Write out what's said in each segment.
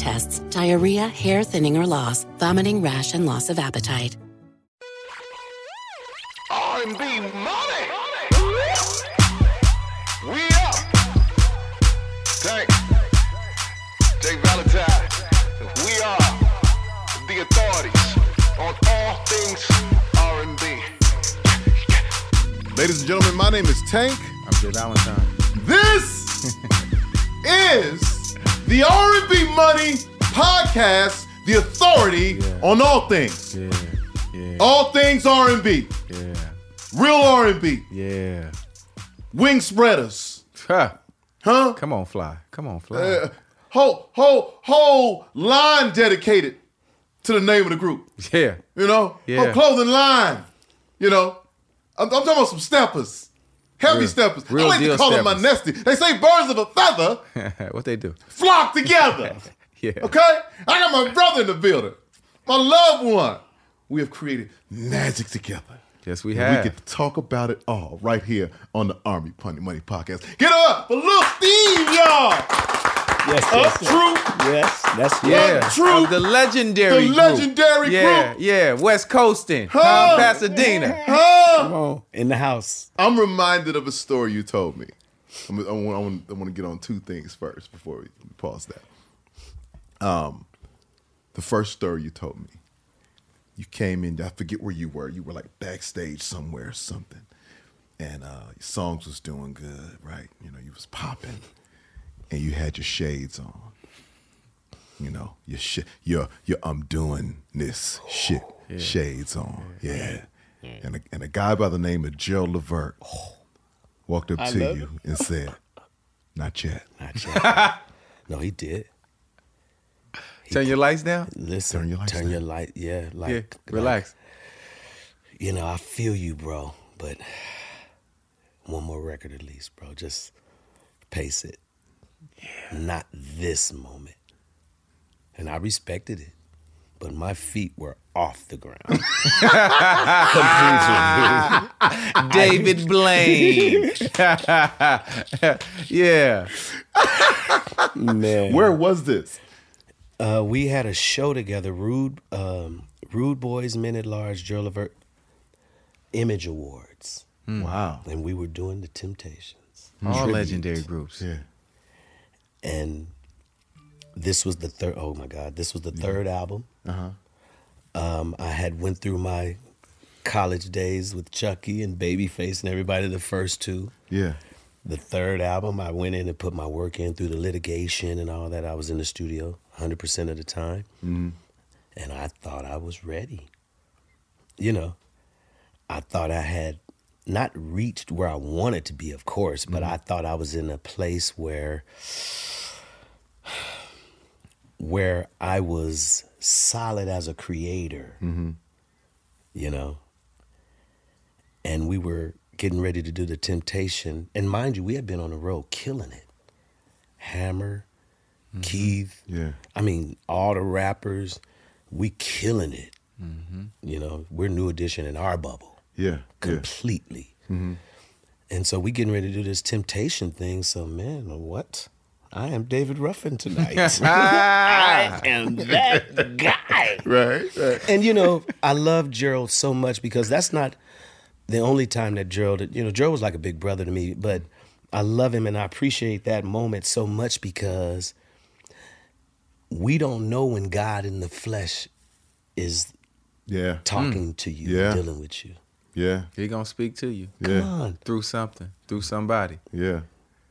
tests, diarrhea, hair thinning or loss, vomiting, rash, and loss of appetite. R&B money! We up! Tank, Jake Valentine, we are the authorities on all things R&B. Ladies and gentlemen, my name is Tank. I'm Jake Valentine. This is the R&B Money Podcast, the authority on all things. Yeah. All things R&B. Yeah. Real R&B. Yeah. Wing spreaders. Huh? Come on, fly. Whole line dedicated to the name of the group. Yeah. You know? Yeah. Whole clothing line. You know? I'm talking about some steppers. Heavy steppers. I like to call them my nesty. They say birds of a feather. What they do? Flock together. Yeah. Okay? I got my brother in the building. My loved one. We have created magic together. Yes, we have. We get to talk about it all right here on the Army Punny Money Podcast. Get up for Lil Steve, y'all. Yes, Troop. Yes, that's Troop. The legendary group. Yeah, West Coastin', Pasadena. Come on, in the house. I'm reminded of a story you told me. I want to get on two things first before we pause that. The first story you told me, you came in, I forget where you were like backstage somewhere or something, and your songs was doing good, right? You know, you was popping, and you had your shades on, you know, your I'm doing this shit, yeah. Shades on, yeah. Yeah. Yeah. And a guy by the name of Gerald Levert walked up to you and said, "Not yet." Not yet. No, he did. Turn your lights down? Listen, turn your light, yeah. Like, yeah, relax. Like, you know, I feel you, bro, but one more record at least, bro. Just pace it. Yeah. Not this moment. And I respected it, but my feet were off the ground. David Blaine. Yeah. Man. Where was this? We had a show together, Rude Boys, Men at Large, Gerald Levert, Image Awards. Mm. Wow. And we were doing the Temptations. All tribute. Legendary groups. Yeah. And this was the third, oh my God, this was the third album. Uh-huh. I had went through my college days with Chucky and Babyface and everybody, the first two. Yeah. The third album, I went in and put my work in through the litigation and all that. I was in the studio 100% of the time. Mm-hmm. And I thought I was ready. You know, I thought I had not reached where I wanted to be, of course, but I thought I was in a place where I was solid as a creator, you know, and we were getting ready to do the Temptation. And mind you, we had been on the road killing it. Hammer, Keith, yeah. I mean, all the rappers, we killing it. Mm-hmm. You know, we're New Edition in our bubble. Yeah. Completely. Yeah. Mm-hmm. And so we getting ready to do this Temptation thing. So, man, what? I am David Ruffin tonight. I am that guy. Right, right. And, you know, I love Gerald so much because that's not the only time that Gerald, you know, Gerald was like a big brother to me, but I love him and I appreciate that moment so much because we don't know when God in the flesh is talking to you, dealing with you. Yeah. He gonna speak to you. Yeah. Come on. Through something, through somebody. Yeah.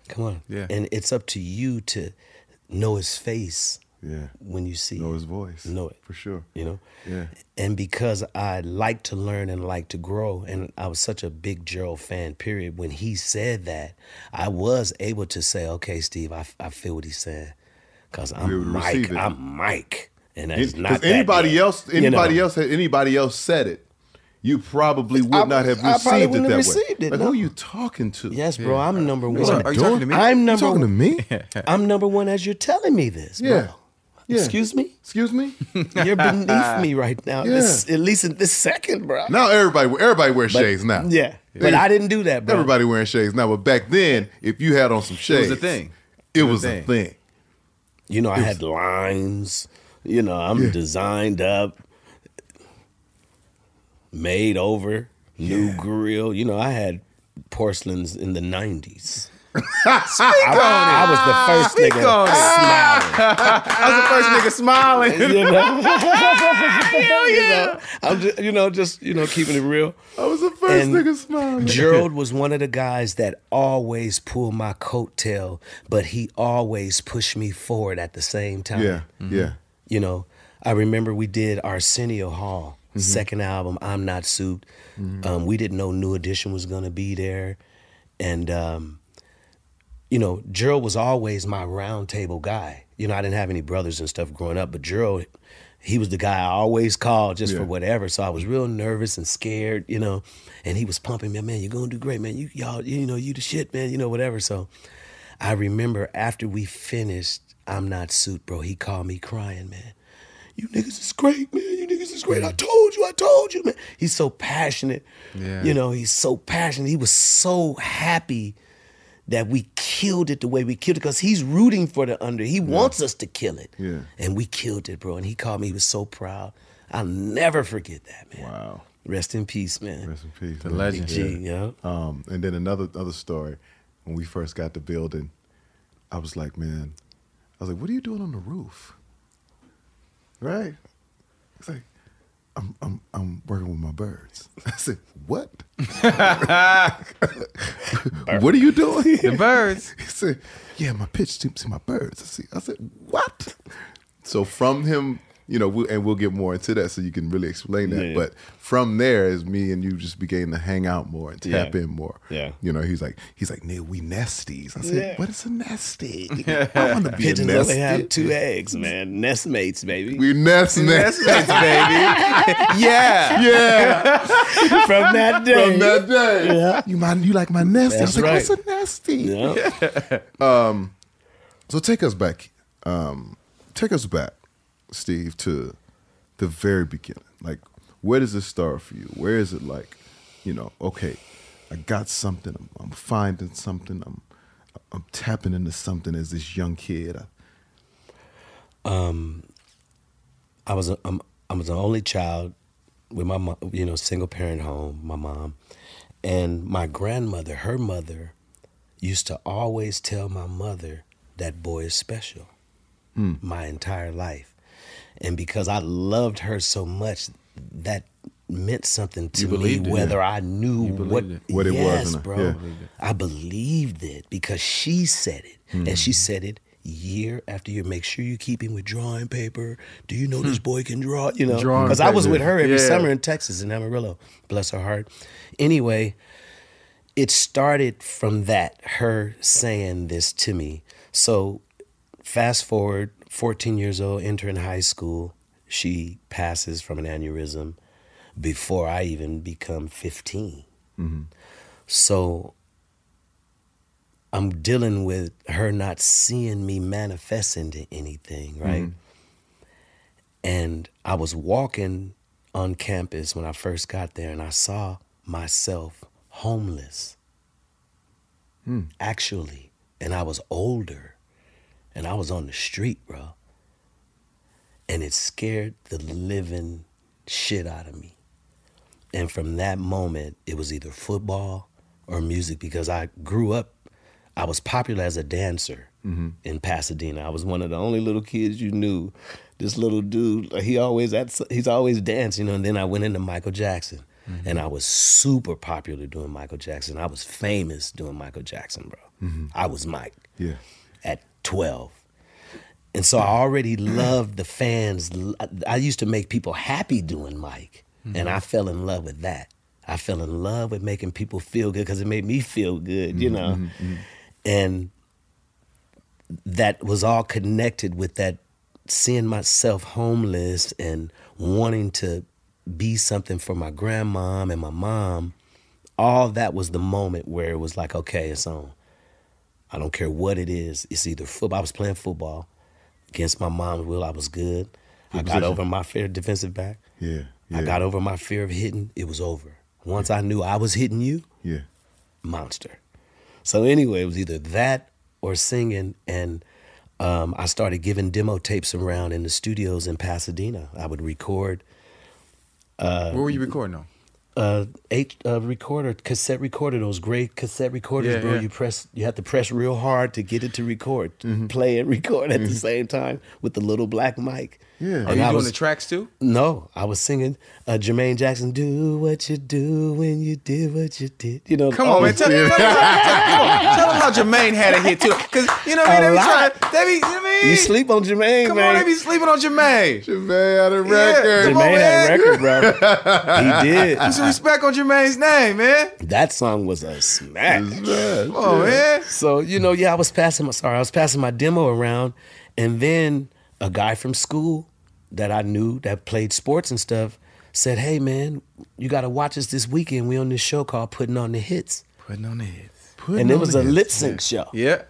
Come on. Yeah. And it's up to you to know his face when you see know his voice. Know it. For sure. You know? Yeah. And because I like to learn and like to grow, and I was such a big Gerald fan, period, when he said that, I was able to say, okay, Steve, I feel what he's saying. Because I'm Mike. I'm Mike. And it's not that anybody else said it, you probably would not have received it that way. Like, who are you talking to? Yes, bro, I'm number one. Are you talking to me? I'm number one as you're telling me this, bro. Yeah. Excuse me? Excuse me? You're beneath me right now, at least in this second, bro. Now everybody wears shades now. Yeah, but I didn't do that, bro. Everybody wearing shades now, but back then, if you had on some shades, it was a thing. It was a thing. You know, I had lines. You know, I'm designed up, made over, new grill. You know, I had porcelains in the 90s. I was the first nigga smiling. You know? I'm just keeping it real. I was the first nigga smiling. Gerald was one of the guys that always pulled my coattail, but he always pushed me forward at the same time. Yeah, yeah. You know, I remember we did Arsenio Hall, second album, I'm Not Suit. Mm-hmm. We didn't know New Edition was going to be there. And, you know, Gerald was always my round table guy. You know, I didn't have any brothers and stuff growing up, but Gerald, he was the guy I always called just for whatever. So I was real nervous and scared, you know, and he was pumping me, man, you're going to do great, man. You the shit, man, you know, whatever. So I remember after we finished I'm Not Suit, bro, he called me crying, man. You niggas is great, man. You niggas is great. I told you, man. He's so passionate. Yeah. You know, he's so passionate. He was so happy that we killed it the way we killed it because he's rooting for the under. He wants us to kill it. Yeah. And we killed it, bro. And he called me. He was so proud. I'll never forget that, man. Wow. Rest in peace, man. Rest in peace. The legend. Yeah. And then another story. When we first got the building, I was like, man, what are you doing on the roof? Right. It's like, I'm working with my birds. I said, what? What are you doing? The birds. He said, yeah, my pitch team to my birds. I said, what? So from him, you know, we'll get more into that so you can really explain that. Yeah. But from there is me and you just began to hang out more and tap in more. Yeah. You know, he's like, Neil, we nesties. I said, what is a nestie? I want to be a nestie. Pigeons only have two eggs, man. Nest mates, baby. We nest mates, baby. Yeah. From that day. Yeah. You like my nestie. I was like, what's a nestie? Yeah. So take us back. Steve, to the very beginning. Like, where does this start for you? Where is it like, you know, okay, I got something, I'm finding something, I'm tapping into something as this young kid. I was an only child with my mom, you know, single parent home, my mom. And my grandmother, her mother, used to always tell my mother that boy is special my entire life. And because I loved her so much, that meant something to me, whether I knew what it was. Yes, bro. Yeah. I believed it because she said it. Mm. And she said it year after year. Make sure you keep him with drawing paper. Do you know this boy can draw? You know, because I was with her every summer in Texas, in Amarillo. Bless her heart. Anyway, it started from that, her saying this to me. So fast forward. 14 years old, entering high school, she passes from an aneurysm before I even become 15. Mm-hmm. So I'm dealing with her not seeing me manifest into anything, right? Mm-hmm. And I was walking on campus when I first got there, and I saw myself homeless, actually. And I was older. And I was on the street, bro. And it scared the living shit out of me. And from that moment, it was either football or music because I grew up, I was popular as a dancer in Pasadena. I was one of the only little kids you knew. This little dude, he's always dancing, you know, and then I went into Michael Jackson. Mm-hmm. And I was super popular doing Michael Jackson. I was famous doing Michael Jackson, bro. Mm-hmm. I was Mike. Yeah. At 12. And so I already loved the fans. I used to make people happy doing Mike. Mm-hmm. And I fell in love with that. I fell in love with making people feel good because it made me feel good, you know. Mm-hmm. And that was all connected with that seeing myself homeless and wanting to be something for my grandmom and my mom. All that was the moment where it was like, okay, it's on. I don't care what it is. It's either football. I was playing football against my mom's will. I was good. I got over my fear of defensive back. Yeah. I got over my fear of hitting. It was over. Once I knew I was hitting you, monster. So anyway, it was either that or singing. And I started giving demo tapes around in the studios in Pasadena. I would record. Where were you recording on? Cassette recorder, those great cassette recorders, bro. Yeah. You have to press real hard to get it to record, play and record at the same time with the little black mic. Yeah. Are you doing the tracks too? No, I was singing Jermaine Jackson, do what you do when you did what you did. You know, come on, man. Tell them how Jermaine had a hit too. Because, you know what I mean? You sleep on Jermaine, come man. Come on, they be sleeping on Jermaine. Jermaine had a record. Yeah, Jermaine had a record, bro. He did. Put some respect on Jermaine's name, man. That song was a smash. Come on, man. So, you know, I was passing my demo around, and then a guy from school that I knew that played sports and stuff said, hey, man, you got to watch us this weekend. We on this show called Putting on the Hits. Putting on the Hits. And it was a lip sync show. Yeah.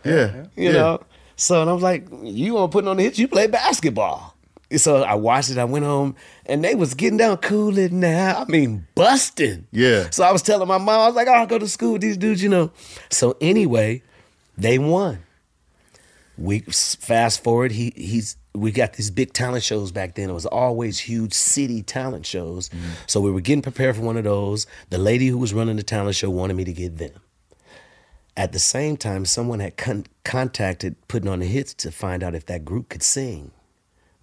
You know? So, and I was like, you on Putting on the Hits? You play basketball. And so I watched it. I went home, and they was getting down, cool it now. I mean, busting. Yeah. So I was telling my mom, I was like, I'll go to school with these dudes, you know. So anyway, they won. We fast forward, we got these big talent shows back then. It was always huge city talent shows. Mm-hmm. So we were getting prepared for one of those. The lady who was running the talent show wanted me to get them. At the same time, someone had contacted Putting on the Hits to find out if that group could sing.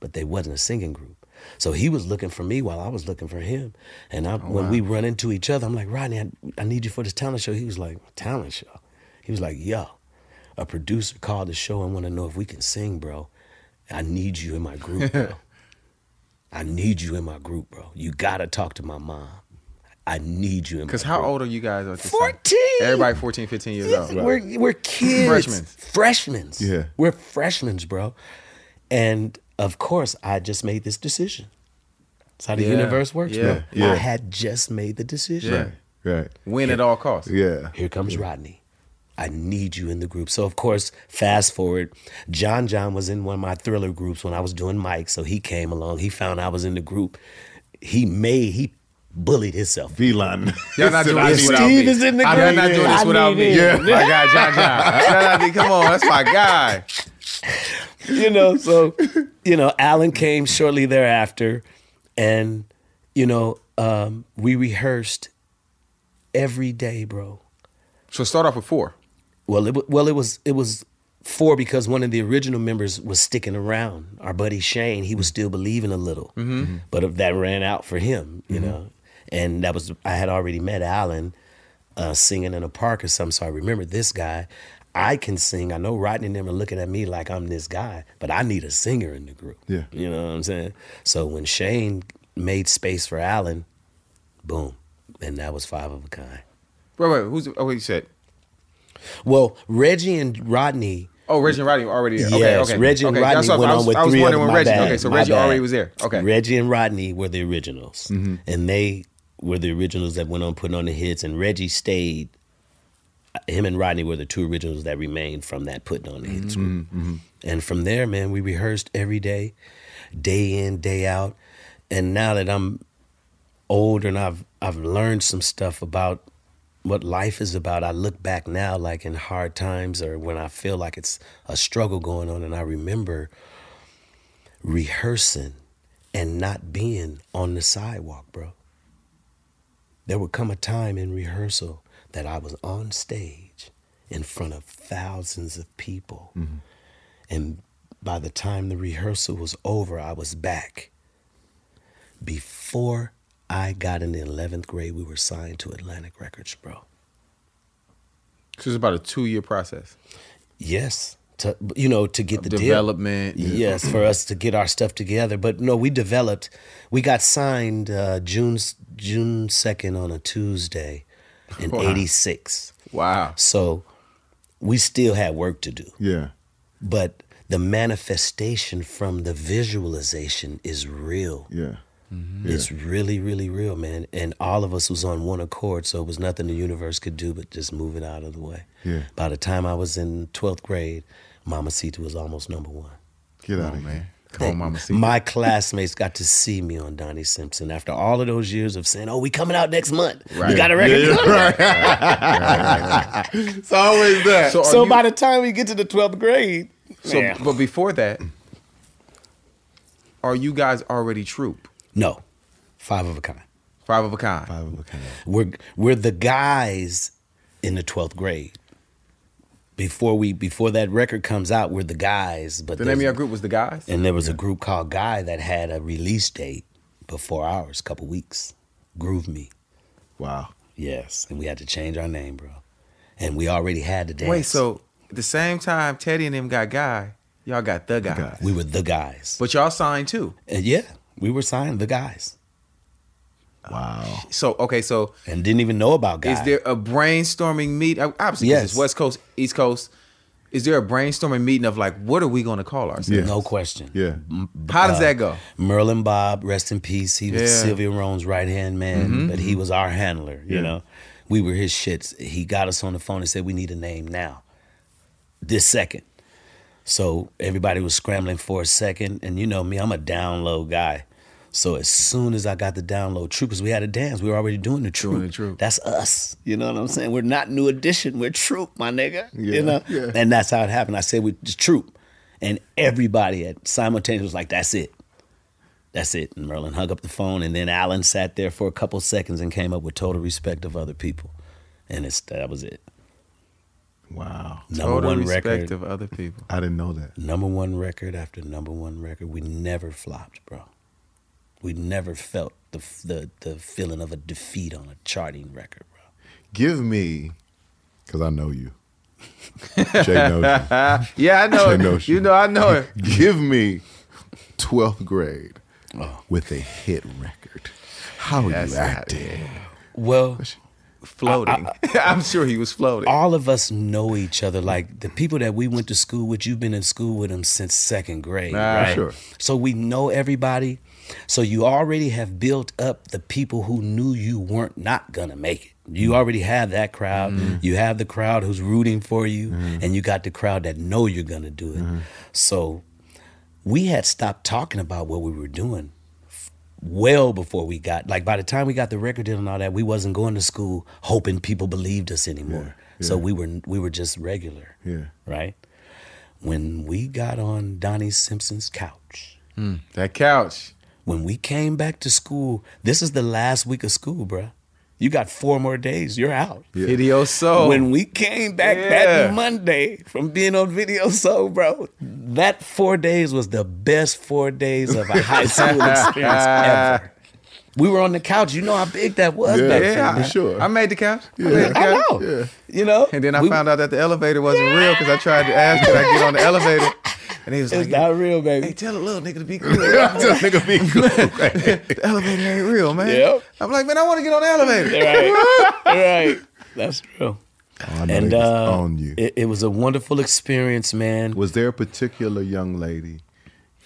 But they wasn't a singing group. So he was looking for me while I was looking for him. And when we run into each other, I'm like, Rodney, I need you for this talent show. He was like, talent show? He was like, yo, a producer called the show and want to know if we can sing, bro. I need you in my group, bro. I need you in my group, bro. You got to talk to my mom. I need you in my group. Because how old are you guys at this 14. Time? Everybody 14, 15 years old. Right? We're kids. Freshmen. Yeah. We're freshmen, bro. And of course, I just made this decision. That's how the universe works, bro. Yeah. I had just made the decision. Yeah. Right. Win at all costs. Yeah. Here comes Rodney. I need you in the group. So of course, fast forward, John John was in one of my Thriller groups when I was doing Mike. So he came along. He found I was in the group. He bullied himself. V-line. Y'all not doing this without me. Steve is in the group. Y'all not doing this without me. Yeah. My guy, John John. Come on, that's my guy. So Alan came shortly thereafter, and we rehearsed every day, bro. So start off with 4. Well, it was 4 because one of the original members was sticking around. Our buddy Shane, he was still believing a little, but that ran out for him, you know. And that was, I had already met Alan singing in a park or something, so I remembered this guy. I can sing. I know Rodney and them are looking at me like I'm this guy, but I need a singer in the group. Yeah. You know what I'm saying? So when Shane made space for Alan, boom, and that was 5 of a kind. Wait, what you said? Well, Reggie and Rodney. Oh, Reggie and Rodney were already there. Yes, okay. Reggie and Rodney went on with 3 of them. So Reggie already was there. Okay. Reggie and Rodney were the originals. Mm-hmm. And they were the originals that went on Putting on the Hits. And Reggie stayed. Him and Rodney were the 2 originals that remained from that Putting on the Hits group. Mm-hmm. And from there, man, we rehearsed every day, day in, day out. And now that I'm older and I've learned some stuff about what life is about, I look back now, like in hard times or when I feel like it's a struggle going on, and I remember rehearsing and not being on the sidewalk, bro. There would come a time in rehearsal that I was on stage in front of thousands of people, and by the time the rehearsal was over, I was back. Before I got in the 11th grade, we were signed to Atlantic Records, bro. So it was about a 2-year process. Yes. To get the development. Deal. Yes, for us to get our stuff together. But no, we developed. We got signed June 2nd on a Tuesday in 86. Wow. So we still had work to do. Yeah. But the manifestation from the visualization is real. Yeah. Mm-hmm. It's really, really real, man. And all of us was on one accord, so it was nothing the universe could do but just move it out of the way. Yeah. By the time I was in 12th grade, Mamacita was almost #1. Get out of here, man. Come on, Mamacita. My classmates got to see me on Donnie Simpson after all of those years of saying, we coming out next month. Right. We got a record. Yeah. It's always that. So by the time we get to the 12th grade. But before that, are you guys already Troop? No, 5 of a kind. 5 of a kind. 5 of a kind. We're the guys in the 12th grade. Before that record comes out, we're the guys. But the name of your group was the guys? And there was a group called Guy that had a release date before ours, couple weeks. Groove Me. Wow. Yes, and we had to change our name, bro. And we already had the dance. Wait, so at the same time Teddy and them got Guy, y'all got the guys. We were the guys. But y'all signed too. Yeah. We were signed the guys. Wow. So and didn't even know about guys. Is there a brainstorming meet? Obviously, yes. It's West Coast, East Coast. Is there a brainstorming meeting of like, what are we going to call ourselves? Yes. No question. Yeah. How does that go? Merlin Bob, rest in peace. He was Sylvia Rome's right hand man, but he was our handler. You know, we were his shits. He got us on the phone and said, "We need a name now, this second." So everybody was scrambling for a second. And you know me, I'm a down-low guy. So as soon as I got the down-low Troop, because we had a dance, we were already doing the Troop. That's us. You know what I'm saying? We're not New Edition. We're Troop, my nigga. Yeah, you know? Yeah. And that's how it happened. I said, we're the Troop. And everybody at simultaneously was like, that's it. That's it. And Merlin hung up the phone. And then Alan sat there for a couple seconds and came up with Total Respect of Other People. And that was it. Wow. Total respect of other people. I didn't know that. #1 record after #1 record. We never flopped, bro. We never felt the feeling of a defeat on a charting record, bro. Give me, because I know you. Jay knows you. Yeah, I know it. You know, I know it. Give me 12th grade with a hit record. How you acting? Well, floating. I'm sure he was floating. All of us know each other. Like the people that we went to school with, you've been in school with them since second grade, right? Sure. So we know everybody. So you already have built up the people who knew you weren't not gonna make it. You already have that crowd. You have the crowd who's rooting for you, and you got the crowd that know you're gonna do it. So we had stopped talking about what we were doing well before we got, like by the time we got the record deal and all that, we wasn't going to school hoping people believed us anymore. Yeah. So we were just regular, right? When we got on Donnie Simpson's couch. That couch. When we came back to school, this is the last week of school, bruh. You got 4 more days, you're out. Yeah. Video Soul. When we came back that Monday from being on Video Soul, bro, that 4 days was the best 4 days of a high school experience ever. We were on the couch. You know how big that was back then. Yeah, for sure. I made the couch. I know. Yeah. You know? And then I found out that the elevator wasn't real because I tried to ask that I get on the elevator. And he was like, it's not real, baby. Hey, tell a little nigga to be cool. Tell a nigga to be cool. The elevator ain't real, man. Yep. I'm like, man, I want to get on the elevator. Right. That's real. Oh, and on you. It was a wonderful experience, man. Was there a particular young lady?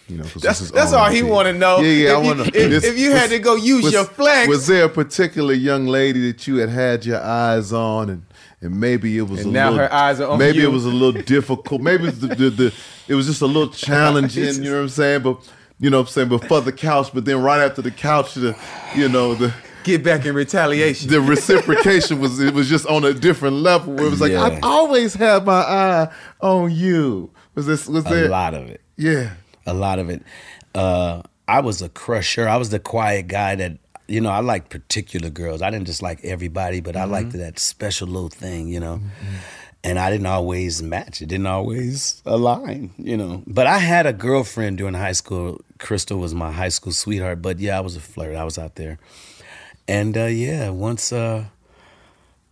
You know, that's all he want to know. Yeah, I want to. If you had to go use your flex, was there a particular young lady that you had your eyes on, and maybe it was and a now little, her eyes are on maybe you. It was a little difficult, maybe it was just a little challenging. You know what I'm saying? But you know what I'm saying. But for the couch, but then right after the couch, the get back in retaliation. The reciprocation was just on a different level. Where it was like I've always had my eye on you. Was there a lot of it? Yeah. A lot of it. I was a crusher. I was the quiet guy that, you know, I liked particular girls. I didn't just like everybody, but I liked that special little thing, you know. Mm-hmm. And I didn't always match. It didn't always align, you know. But I had a girlfriend during high school. Crystal was my high school sweetheart. But, yeah, I was a flirt. I was out there. And, once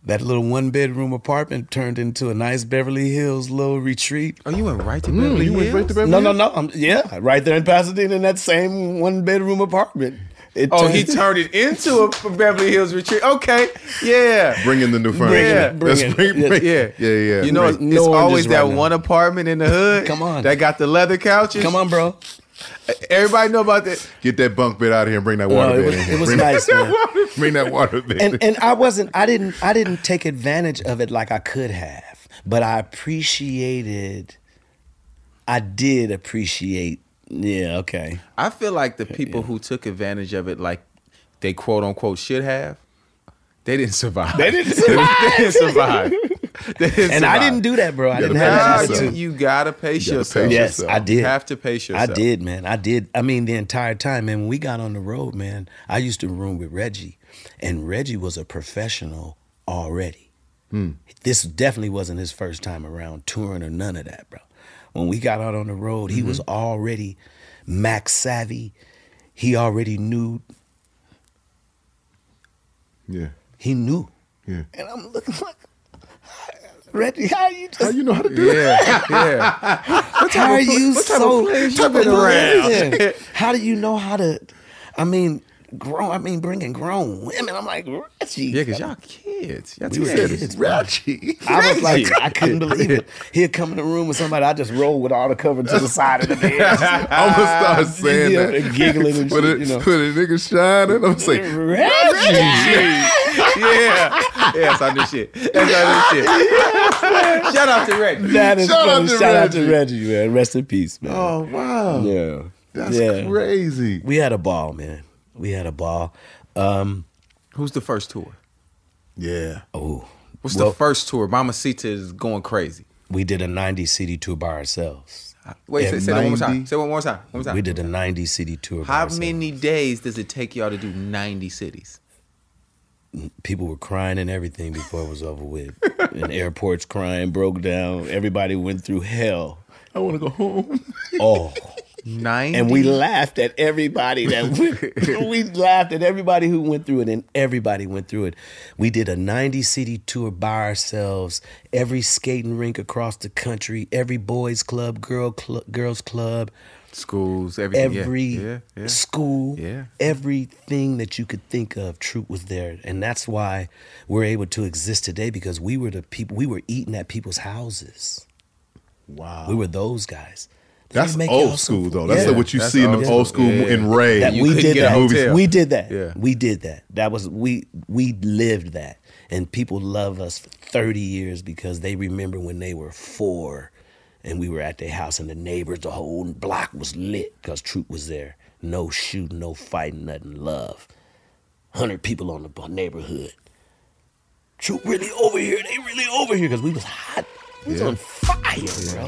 that little one-bedroom apartment turned into a nice Beverly Hills little retreat. Oh, you went right to Beverly Hills? You went right to Beverly Hills? No. Right there in Pasadena in that same one-bedroom apartment. He turned it into a Beverly Hills retreat. Okay, yeah. Bring in the new furniture. Yeah. You know, it's always that right one apartment in the hood. Come on. That got the leather couches. Come on, bro. Everybody know about that. Get that bunk bed out of here and bring that water bed in here. It was nice, man. Bring that water bed. And I didn't take advantage of it like I could have, but I did appreciate. Yeah, okay. I feel like the people who took advantage of it like they quote unquote should have, they didn't survive. They didn't survive. I didn't do that, bro. I didn't have that attitude. You gotta pace yourself. Yes, I did. You have to pace yourself. I did, man. The entire time, man, when we got on the road, man, I used to room with Reggie, and Reggie was a professional already. This definitely wasn't his first time around touring or none of that, bro. When we got out on the road, he was already Max savvy. He already knew. Yeah. He knew. Yeah. And I'm looking like, Reggie, how you know how to do that? Yeah. How are you so around? How do you know how to? Bringing grown women. I'm like, Reggie. Yeah, because y'all kids. Y'all two kids. Reggie. I was like, I couldn't believe it. He'd come in the room with somebody. I just roll with all the cover to the side of the bed. I'm going to start saying that. And giggling and shit, you know. Put a nigga shining. I'm going to say, Reggie. Yeah, I knew shit. Shout out to Reggie. Shout out to Reggie, man. Rest in peace, man. Oh, wow. Yeah. That's crazy. We had a ball, man. Who's the first tour? Yeah. Oh. The first tour? Mama Sita is going crazy. We did a 90-city tour by ourselves. Wait, say that one more time. Say it one more time. We did a 90-city tour by ourselves. How many days does it take y'all to do 90 cities? People were crying and everything before it was over with. And airports crying, broke down. Everybody went through hell. I want to go home. Oh. 90? And we laughed at everybody we laughed at everybody who went through it, and everybody went through it. We did a 90-city tour by ourselves, every skating rink across the country, every boys club, girls club, schools, everything. School, everything that you could think of, Troop was there. And that's why we're able to exist today, because we were the people, we were eating at people's houses. Wow. We were those guys. That's old school, though. That's like what you see in the old school in Ray. We did that. That was we lived that, and people love us for 30 years because they remember when they were 4, and we were at their house, and the neighbors, the whole block was lit because Troop was there. No shooting, no fighting, nothing. Love. 100 people on the neighborhood. Troop really over here. They really over here, because we was hot. We was on fire, bro.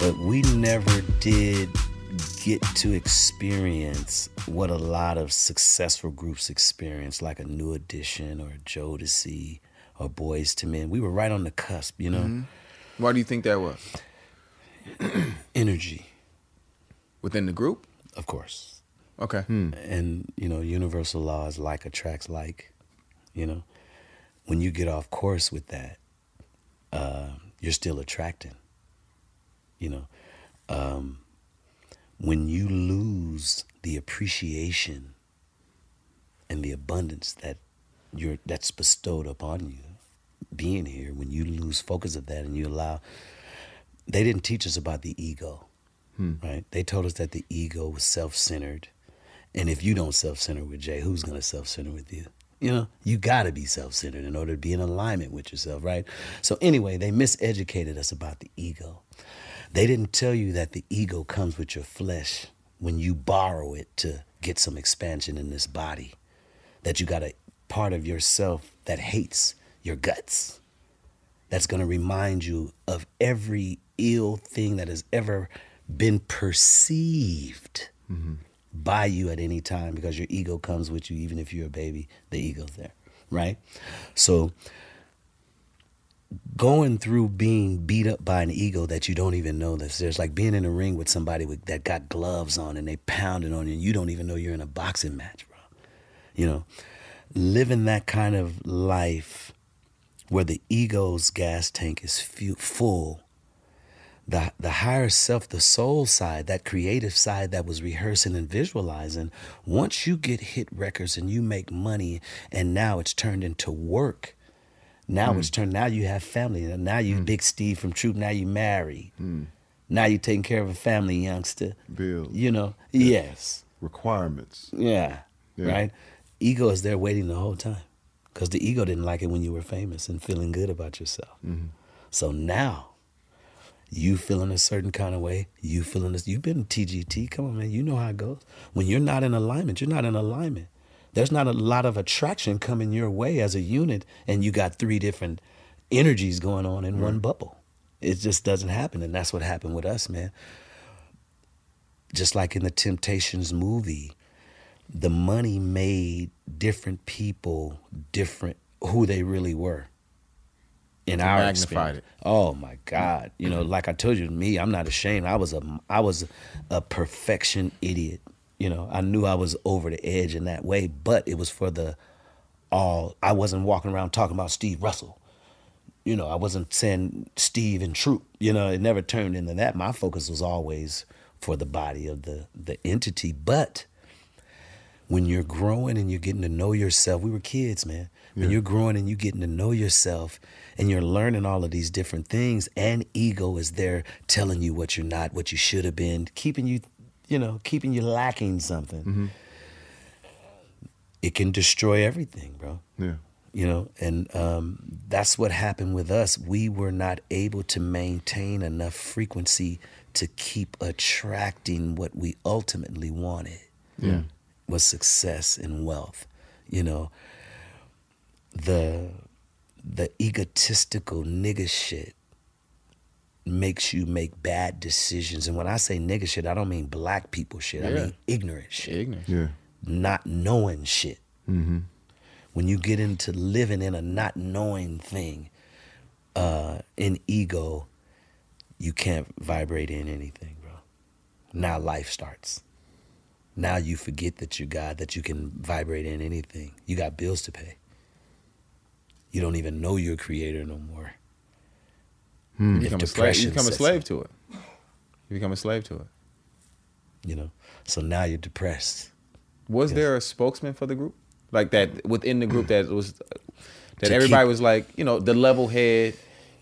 But we never did get to experience what a lot of successful groups experience, like a New Edition or Jodeci or Boyz II Men. We were right on the cusp, you know? Mm-hmm. Why do you think that was? Energy. Within the group? Of course. Okay. And, you know, universal laws, like attracts like, you know? When you get off course with that, you're still attracting. You know, when you lose the appreciation and the abundance that that's bestowed upon you, being here, when you lose focus of that and you allow, they didn't teach us about the ego, right? They told us that the ego was self-centered, and if you don't self-center with Jay, who's gonna self-center with you? You know, you gotta be self-centered in order to be in alignment with yourself, right? So anyway, they miseducated us about the ego. They didn't tell you that the ego comes with your flesh when you borrow it to get some expansion in this body. That you got a part of yourself that hates your guts. That's going to remind you of every ill thing that has ever been perceived by you at any time, because your ego comes with you. Even if you're a baby, the ego's there, right? So going through being beat up by an ego that you don't even know that's there. It's like being in a ring with somebody that got gloves on and they pounding on you and you don't even know you're in a boxing match, bro. You know, living that kind of life where the ego's gas tank is full, the higher self, the soul side, that creative side that was rehearsing and visualizing, once you get hit records and you make money and now it's turned into work. Now it's turned. Now you have family. Now you Big Steve from Troop. Now you married. Now you taking care of a family, youngster. Bill. You know. Yes. Requirements. Yeah. Right. Ego is there waiting the whole time, because the ego didn't like it when you were famous and feeling good about yourself. So now, you feeling a certain kind of way. You feeling this. You've been TGT. Come on, man. You know how it goes. When you're not in alignment, you're not in alignment. There's not a lot of attraction coming your way as a unit, and you got three different energies going on in one bubble. It just doesn't happen, and that's what happened with us, man. Just like in the Temptations movie, the money made different people different who they really were. In our magnified experience. Oh my God. You know, like I told you, me, I'm not ashamed. I was a perfection idiot. You know, I knew I was over the edge in that way, but it was for the all. I wasn't walking around talking about Steve Russell. You know, I wasn't saying Steve and Troop. You know, it never turned into that. My focus was always for the body of the entity. But when you're growing and you're getting to know yourself, we were kids, man. When you're growing and you're getting to know yourself and you're learning all of these different things, and ego is there telling you what you're not, what you should have been, keeping you lacking something. It can destroy everything, bro. Yeah. You know, and that's what happened with us. We were not able to maintain enough frequency to keep attracting what we ultimately wanted. Yeah. Was success and wealth. You know, the egotistical nigga shit makes you make bad decisions. And when I say nigga shit, I don't mean black people shit. Yeah. I mean ignorant shit. Not knowing shit. When you get into living in a not knowing thing, in ego, you can't vibrate in anything, bro. Now life starts. Now you forget that you're God, that you can vibrate in anything. You got bills to pay. You don't even know your creator no more. You become a slave to it. You know, so now you're depressed. Was there a spokesman for the group? Like that within the group that was that everybody was like, you know, the level head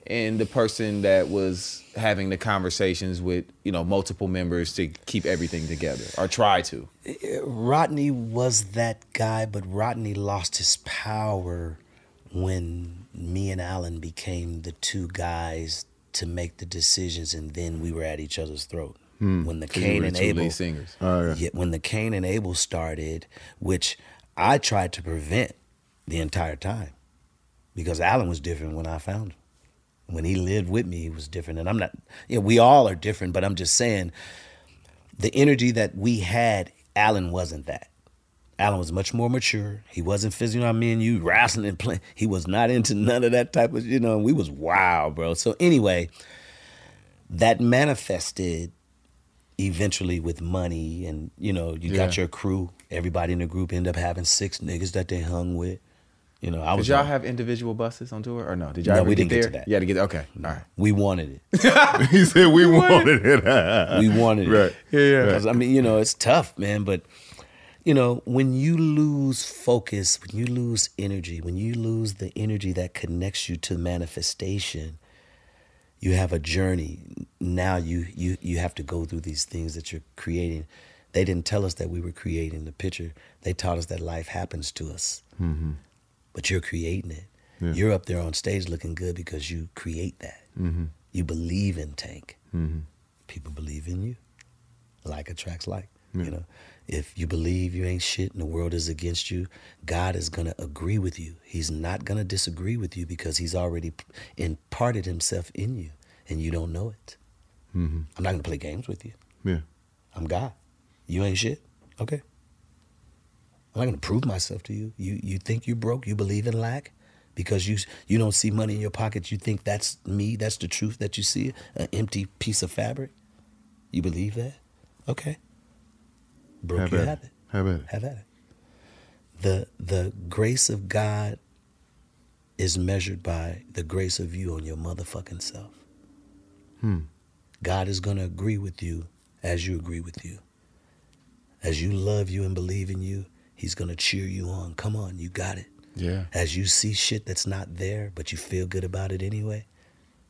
and the person that was having the conversations with, you know, multiple members to keep everything together or try to. Rodney was that guy, but Rodney lost his power when me and Alan became the two guys to make the decisions, and then we were at each other's throat. When the Cain and Abel singers. Oh, yeah. When the Cain and Abel started, which I tried to prevent the entire time, because Alan was different when I found him. When he lived with me, he was different. And I'm not, you know, we all are different, but I'm just saying the energy that we had, Alan wasn't that. Alan was much more mature. He wasn't fizzing on me and you, wrestling and playing. He was not into none of that type of, you know, we was wild, bro. So anyway, that manifested eventually with money and, you know, you got your crew. Everybody in the group end up having six niggas that they hung with. You know, I was. Did y'all have individual buses on tour or no? Did y'all? No, we didn't get to that. Yeah, to get okay. All right, we wanted it. He said we wanted it. We wanted it. Right. Yeah. Because I mean, you know, it's tough, man. But you know, when you lose focus, when you lose energy, when you lose the energy that connects you to manifestation, you have a journey. Now you have to go through these things that you're creating. They didn't tell us that we were creating the picture. They taught us that life happens to us. Mm-hmm. But you're creating it. Yeah. You're up there on stage looking good because you create that. Mm-hmm. You believe in Tank. Mm-hmm. People believe in you. Like attracts like. Yeah. You know, if you believe you ain't shit and the world is against you, God is gonna agree with you. He's not gonna disagree with you because He's already imparted Himself in you, and you don't know it. Mm-hmm. I'm not gonna play games with you. Yeah, I'm God. You ain't shit. Okay. I'm not going to prove myself to you. You think you broke, you believe in lack, because you don't see money in your pocket. You think that's me, that's the truth that you see, an empty piece of fabric. You believe that? Okay. Broke, you have it. Have at it. Have at it. The grace of God is measured by the grace of you on your motherfucking self. God is going to agree with you as you agree with you. As you love you and believe in you, He's going to cheer you on. Come on, you got it. Yeah. As you see shit that's not there, but you feel good about it anyway.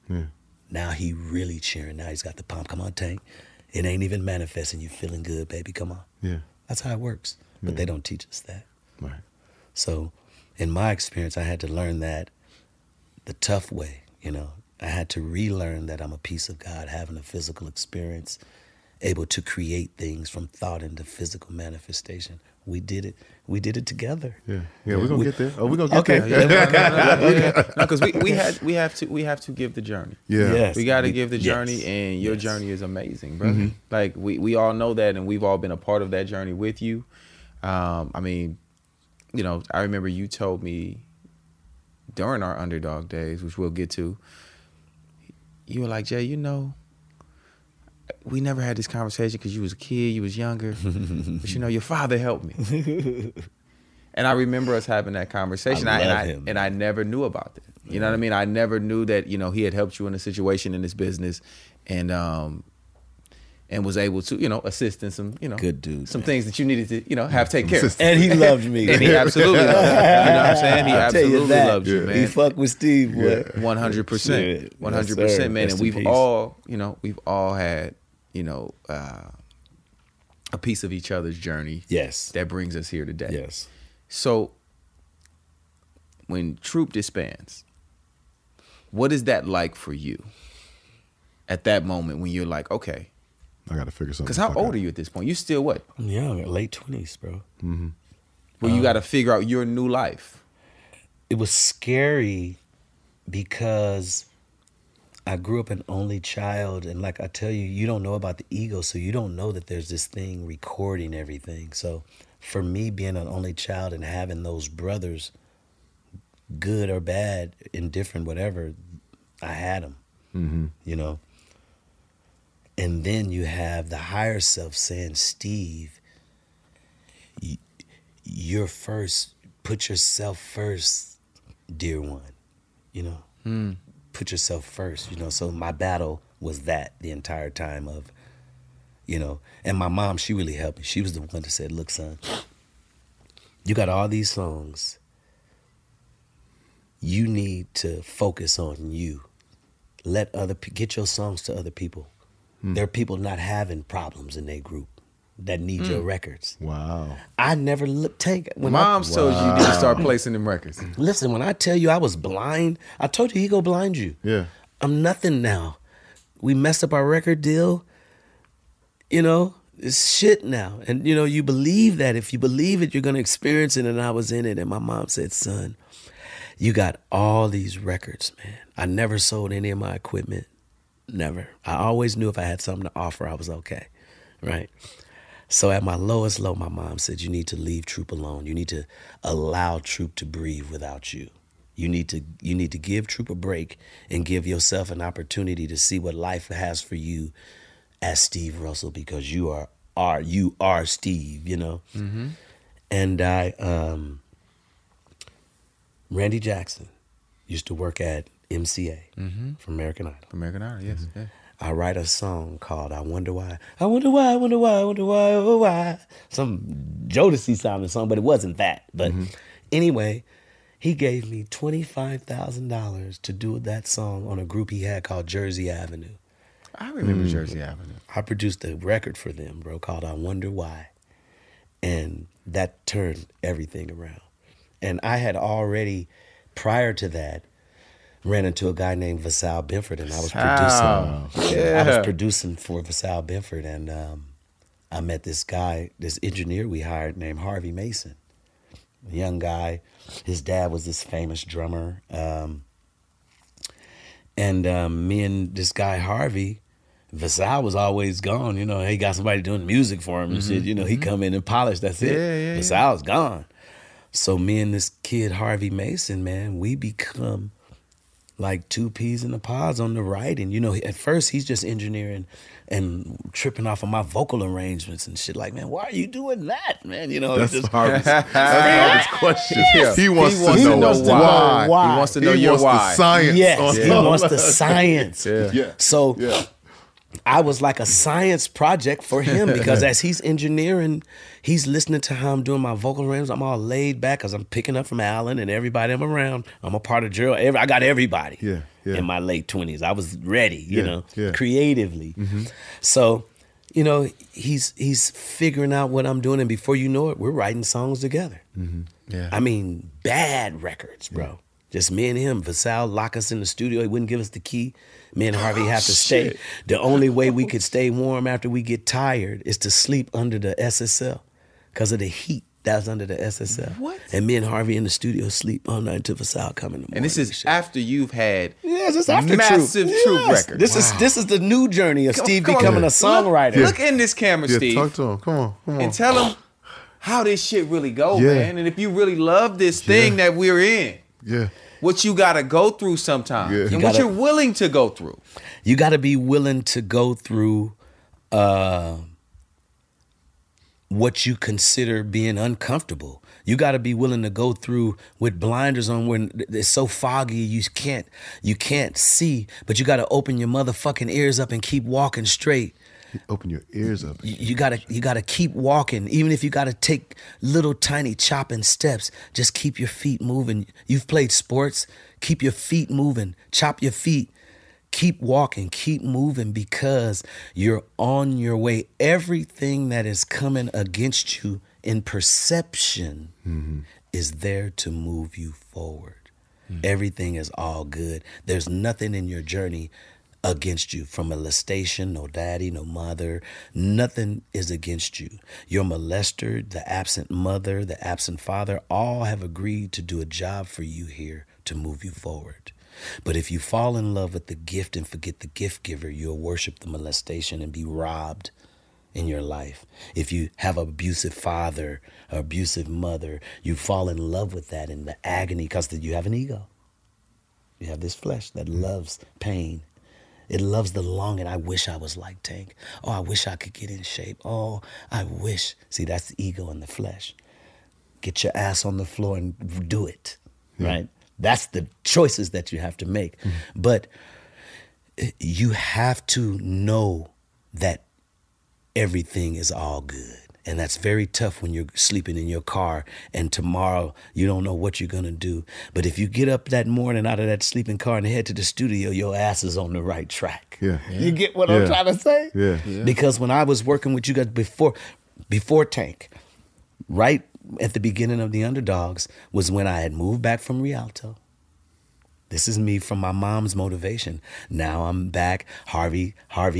Yeah. Now He really cheering. Now He's got the pump. Come on, Tank. It ain't even manifesting. You feeling good, baby. Come on. Yeah. That's how it works. But they don't teach us that. Right. So in my experience, I had to learn that the tough way, you know. I had to relearn that I'm a piece of God, having a physical experience, able to create things from thought into physical manifestation. We did it. We did it together. Yeah. We're gonna get there. Oh, we're gonna get there. No, because we have to give the journey. Yeah, yes. We got to give the journey, and your journey is amazing, bro. Mm-hmm. Like we all know that, and we've all been a part of that journey with you. I mean, you know, I remember you told me during our Underdog days, which we'll get to. You were like, Jay, you know, we never had this conversation because you was a kid, you was younger, but you know, your father helped me. And I remember us having that conversation. I never knew about that. You know what I mean? I never knew that, you know, he had helped you in a situation in this business, and was able to, you know, assist in some, you know, things that you needed to, you know, have take care of. And he loved me. And he absolutely loved you. You know what I'm saying? He absolutely loved you, man. He fucked with Steve, boy. 100%. 100%, man. And we've all, you know, we've all had, you know, a piece of each other's journey. Yes. That brings us here today. Yes. So when Troop disbands, what is that like for you at that moment when you're like, okay, I got to figure something out? Because how old are you at this point? You still what? I'm young, late 20s, bro. Mm-hmm. Well, you got to figure out your new life. It was scary because I grew up an only child, and like I tell you, you don't know about the ego, so you don't know that there's this thing recording everything. So for me, being an only child and having those brothers, good or bad, indifferent, whatever, I had them, you know? And then you have the higher self saying, Steve, you're first, put yourself first, dear one, you know? Put yourself first, you know. So my battle was that the entire time of, you know, and my mom, she really helped me. She was the one that said, look, son, you got all these songs. you need to focus on you. Let other get your songs to other people. There are people not having problems in their group that need your records. Wow. I never looked, Tank. Moms told you you need to start placing them records. Listen, when I tell you I was blind, I told you he go blind you. Yeah. I'm nothing now. We messed up our record deal. You know, it's shit now. And you know, you believe that. If you believe it, you're going to experience it. And I was in it. And my mom said, son, you got all these records, man. I never sold any of my equipment. Never. I always knew if I had something to offer, I was okay. Right? So at my lowest low, my mom said, you need to leave Troop alone. You need to allow Troop to breathe without you. You need to give Troop a break and give yourself an opportunity to see what life has for you as Steve Russell, because you are Steve, you know? Mm-hmm. And I, Randy Jackson used to work at MCA from American Idol. From American Idol, yes. Mm-hmm. Yeah. I write a song called I Wonder Why. I wonder why, I wonder why, I wonder why, oh why. Some Jodeci Simon song, but it wasn't that. But anyway, he gave me $25,000 to do that song on a group he had called Jersey Avenue. I remember Jersey Avenue. I produced a record for them, bro, called I Wonder Why. And that turned everything around. And I had already, prior to that, ran into a guy named Vassal Benford, and I was producing. Yeah. I was producing for Vassal Benford, and I met this guy, this engineer we hired named Harvey Mason, a young guy. His dad was this famous drummer, and me and this guy Harvey, Vassal was always gone. You know, he got somebody doing music for him and shit. You know, he come in and polish. That's it. Yeah, Vassal's gone. So me and this kid Harvey Mason, man, we become like two peas in a pod on the writing. You know, at first he's just engineering and tripping off of my vocal arrangements and shit. Like, man, why are you doing that, man? You know, that's Harvey's question. Yes. Yeah. He wants to know why. He wants to know your why. He wants the science. Yeah. So I was like a science project for him, because as he's engineering, he's listening to how I'm doing my vocal range. I'm all laid back because I'm picking up from Alan and everybody I'm around. I'm a part of Gerald. I got everybody in my late 20s. I was ready, you know, creatively. So, you know, he's figuring out what I'm doing. And before you know it, we're writing songs together. I mean, bad records, bro. Yeah. Just me and him. Vassal locked us in the studio. He wouldn't give us the key. Me and Harvey have to stay. The only way we could stay warm after we get tired is to sleep under the SSL. Because of the heat that was under the SSL. What? And me and Harvey in the studio sleep all night until Vassal come in the morning. And this is after you've had massive Troop records. This is the new journey of Steve becoming a songwriter. Look in this camera, Steve. Talk to him. Come on. And tell him how this shit really go, man. And if you really love this thing that we're in. Yeah. What you gotta go through sometimes. Yeah. And what you're willing to go through. You gotta be willing to go through what you consider being uncomfortable. You got to be willing to go through with blinders on when it's so foggy you can't see, but you got to open your motherfucking ears up and keep walking straight. Open your ears up. You gotta keep walking, even if you gotta take little tiny chopping steps. Just keep your feet moving. You've played sports. Keep your feet moving. Chop your feet. Keep walking, keep moving, because you're on your way. Everything that is coming against you in perception is there to move you forward. Everything is all good. There's nothing in your journey against you. From molestation, no daddy, no mother, nothing is against you. Your molester, the absent mother, the absent father, all have agreed to do a job for you here to move you forward. But if you fall in love with the gift and forget the gift giver, you'll worship the molestation and be robbed in your life. If you have an abusive father, an abusive mother, you fall in love with that in the agony, because you have an ego. You have this flesh that loves pain. It loves the longing. I wish I was like Tank. Oh, I wish I could get in shape. Oh, I wish. See, that's the ego in the flesh. Get your ass on the floor and do it, right? That's the choices that you have to make. But you have to know that everything is all good. And that's very tough when you're sleeping in your car and tomorrow you don't know what you're going to do. But if you get up that morning out of that sleeping car and head to the studio, your ass is on the right track. Yeah. Yeah. You get what I'm trying to say? Yeah. Yeah. Because when I was working with you guys before Tank, right at the beginning of the Underdogs was when I had moved back from Rialto. This is me from my mom's motivation. Now I'm back. Harvey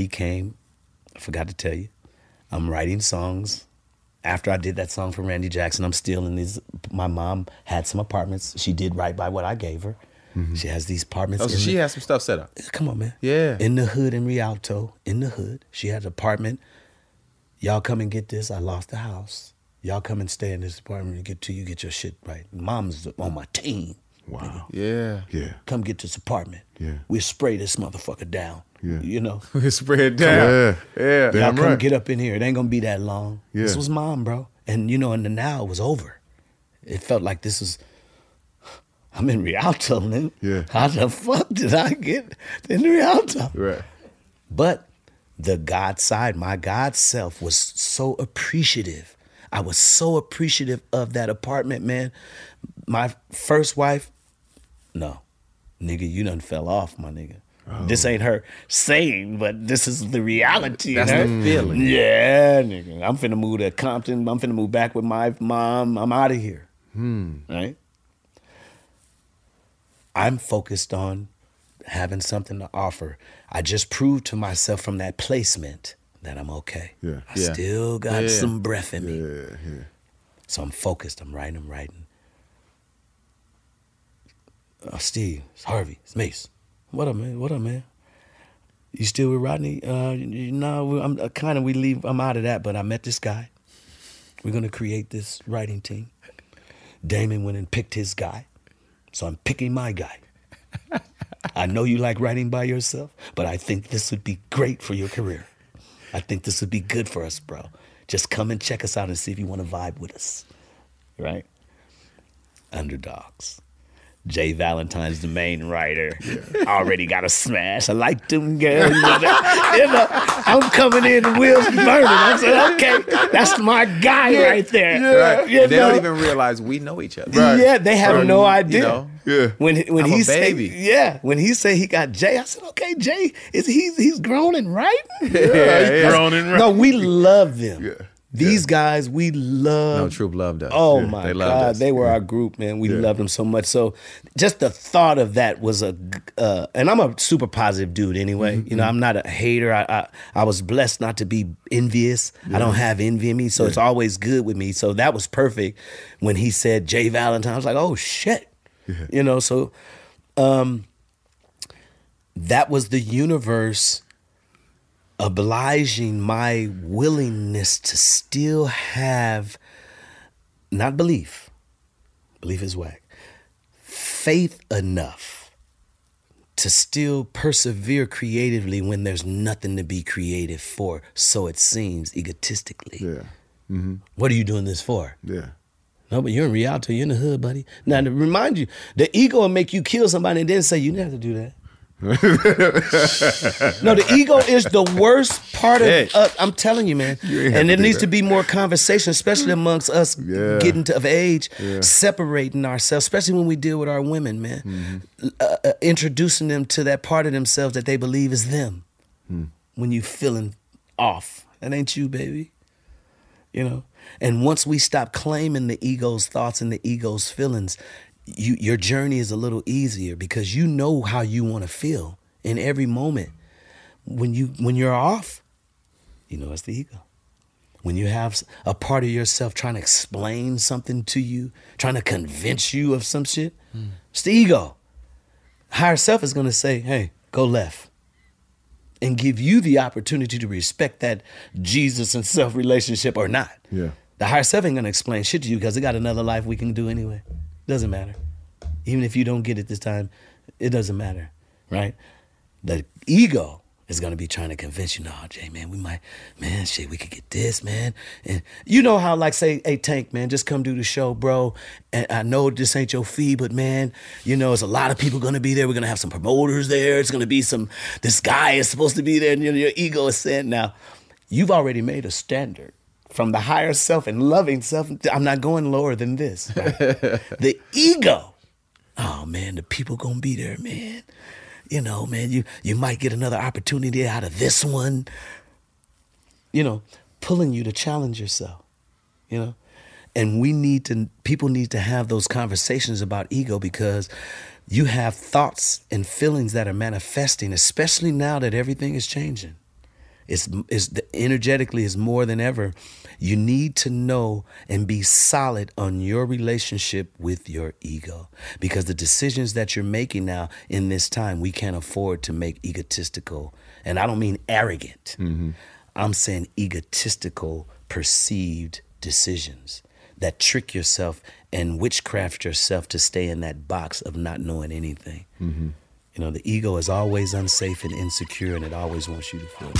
came. I forgot to tell you. I'm writing songs. After I did that song for Randy Jackson, I'm still in these. My mom had some apartments. She did right by what I gave her. Mm-hmm. She has these apartments. Oh, so she has some stuff set up. Come on, man. Yeah. In the hood in Rialto, in the hood. She had an apartment. Y'all come and get this. I lost the house. Y'all come and stay in this apartment and get to you, get your shit right. Mom's on my team. Wow. Nigga. Yeah. Yeah. Come get this apartment. Yeah. We'll spray this motherfucker down. Yeah. You know? We'll spray it down. Yeah. Yeah. Y'all come get up in here. It ain't gonna be that long. Yeah. This was mom, bro. And you know, and the now it was over. It felt like this was, I'm in Rialto, man. Yeah. How the fuck did I get in Rialto? Right. But the God side, my God self was so appreciative. I was so appreciative of that apartment, man. My first wife, no. Nigga, you done fell off, my nigga. Oh. This ain't her saying, but this is the reality. That's her feeling. Yeah, nigga. I'm finna move to Compton. I'm finna move back with my mom. I'm out of here. Right? I'm focused on having something to offer. I just proved to myself from that placement that I'm okay. Yeah. I still got some breath in me. Yeah. So I'm focused. I'm writing. Steve, it's Harvey, it's Mace. What up, man? You still with Rodney? No, I'm kind of, I'm out of that, but I met this guy. We're going to create this writing team. Damon went and picked his guy, so I'm picking my guy. I know you like writing by yourself, but I think this would be great for your career. I think this would be good for us, bro. Just come and check us out and see if you want to vibe with us, right? Underdogs. Jay Valentine's the main writer. Yeah. Already got a smash. I like them girls. You know, I'm coming in and Will's burning. I said, okay, that's my guy right there. Yeah. Right. They don't even realize we know each other. Right. Yeah, they have no idea. You know? Yeah. When he said, when he said he got Jay, I said, okay, Jay, he's grown and writing? Yeah, grown and writing. No, we love them. Yeah. These guys, we love. No, Troop loved us. Oh, my they God. Us. They were our group, man. We loved them so much. So just the thought of that was and I'm a super positive dude anyway. Mm-hmm. You know, I'm not a hater. I was blessed not to be envious. Yeah. I don't have envy in me, so it's always good with me. So that was perfect when he said Jay Valentine. I was like, oh, shit. Yeah. You know, so that was the universe obliging my willingness to still have, not belief is whack, faith enough to still persevere creatively when there's nothing to be creative for, so it seems egotistically. Yeah. Mm-hmm. What are you doing this for? Yeah. No, but you're in Rialto, you're in the hood, buddy. Now, to remind you, the ego will make you kill somebody and then say, you never have to do that. No, the ego is the worst part of it. I'm telling you, man. And there needs to be more conversation, especially amongst us getting of age, separating ourselves, especially when we deal with our women, man. Mm-hmm. Introducing them to that part of themselves that they believe is them. Mm. When you feeling off, that ain't you, baby. You know? And once we stop claiming the ego's thoughts and the ego's feelings, your journey is a little easier because you know how you want to feel in every moment. When you're off, you know it's the ego. When you have a part of yourself trying to explain something to you, trying to convince you of some shit, it's the ego. Higher self is going to say, hey, go left. And give you the opportunity to respect that Jesus and self relationship or not. Yeah. The higher self ain't going to explain shit to you because it got another life we can do anyway. Doesn't matter. Even if you don't get it this time, it doesn't matter, right? The ego is going to be trying to convince you, no, Jay, man, we could get this, man. And you know how, like, say, hey, Tank, man, just come do the show, bro. And I know this ain't your fee, but, man, you know, it's a lot of people going to be there. We're going to have some promoters there. It's going to be this guy is supposed to be there. And, you know, your ego is saying, now, you've already made a standard from the higher self and loving self. I'm not going lower than this. Right? The ego. Oh, man, the people going to be there, man. You know, man, you might get another opportunity out of this one. You know, pulling you to challenge yourself, you know. And people need to have those conversations about ego, because you have thoughts and feelings that are manifesting, especially now that everything is changing. It's energetically is more than ever. You need to know and be solid on your relationship with your ego, because the decisions that you're making now in this time, we can't afford to make egotistical. And I don't mean arrogant. Mm-hmm. I'm saying egotistical perceived decisions that trick yourself and witchcraft yourself to stay in that box of not knowing anything. Mm-hmm. You know, the ego is always unsafe and insecure, and it always wants you to feel it.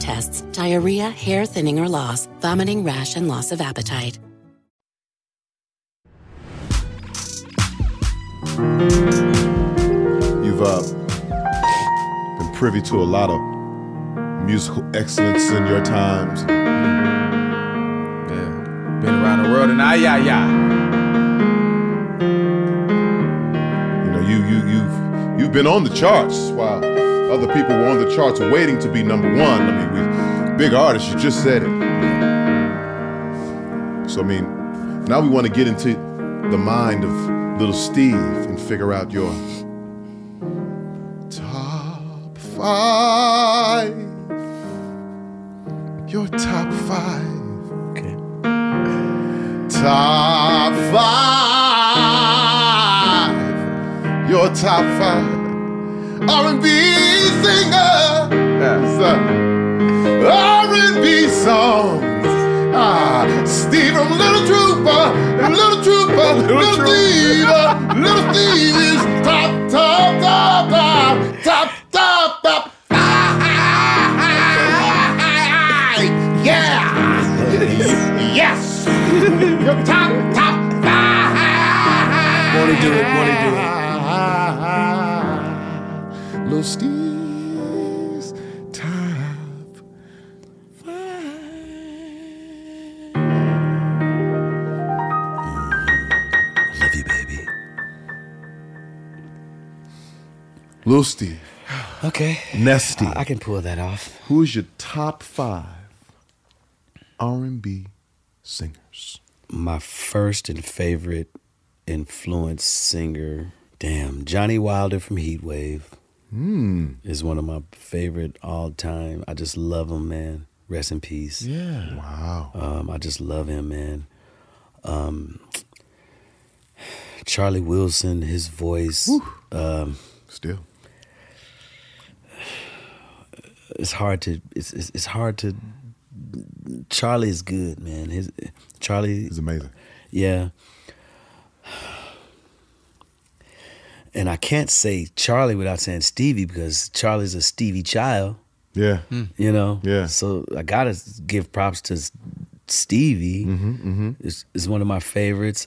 tests, diarrhea, hair thinning or loss, vomiting, rash, and loss of appetite. You've been privy to a lot of musical excellence in your times. Yeah, been around the world and You know, you've been on the charts while other people were on the charts waiting to be number one. I mean, we big artists. You just said it. So I mean, now we want to get into the mind of Little Steve and figure out your top five. Your top five. Okay. Top five. Your top five R&B singers. R&B songs. Steve from Little Trooper, Little Steve, Little Steve is top. Yeah, yes, your top five. Wanna do it? Little Steve. Little Steve. Okay. Nesty. I can pull that off. Who is your top five R&B singers? My first and favorite influence singer, Johnny Wilder from Heatwave is one of my favorite all time. I just love him, man. Rest in peace. Yeah. Wow. I just love him, man. Charlie Wilson, his voice. Still. It's hard to. Charlie is good, man. Charlie is amazing. Yeah. And I can't say Charlie without saying Stevie because Charlie's a Stevie child. Yeah. You know. Yeah. So I gotta give props to Stevie. It's one of my favorites.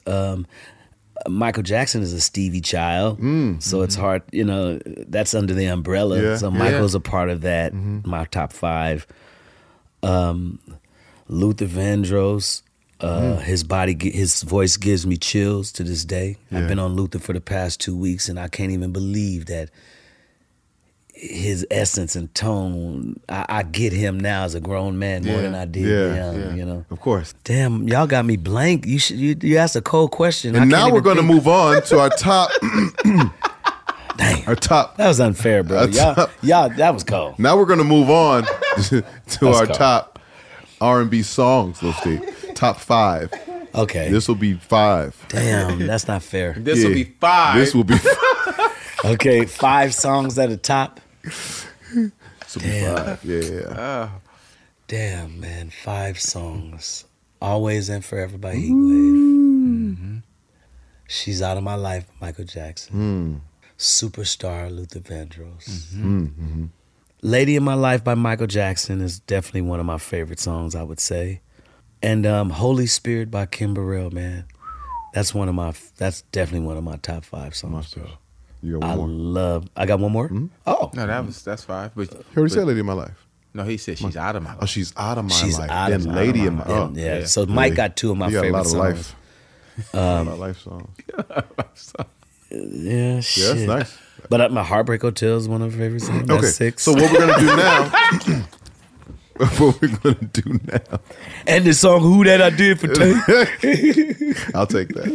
Michael Jackson is a Stevie child, so it's hard, you know, that's under the umbrella. So Michael's a part of that, my top five. Luther Vandross, his voice gives me chills to this day. Yeah. I've been on Luther for the past 2 weeks, and I can't even believe that his essence and tone, I get him now as a grown man more than I did young. You know, of course. Damn, y'all got me blank. You asked a cold question. And now we're going to move on to our top. Damn, our top. That was unfair, bro. Y'all, that was cold. Now we're going to move on to our top R&B songs. Let's see, top five. Okay, this will be five. Damn, that's not fair. This will be five. Okay, five songs at the top. Damn. Damn, man. Five songs. Always and Forever by Heatwave. She's Out of My Life, Michael Jackson. Superstar, Luther Vandross. Lady in My Life by Michael Jackson is definitely one of my favorite songs, I would say. And Holy Spirit by Kim Burrell, man. That's definitely one of my top five songs, bro. You got one more. I got one more? Oh. No, that's five. But you already said Lady in My Life. No, he said She's Out of My Life. Oh, She's Out of My Life. And Lady in My Life. Yeah. So Mike got two of my favorite songs. A lot of life songs. Yeah, shit. Yeah, that's nice. But My Heartbreak Hotel is one of my favorite songs. Okay. That's six. So what we're going to do now... And the song Who That I Did for Tank. I'll take that.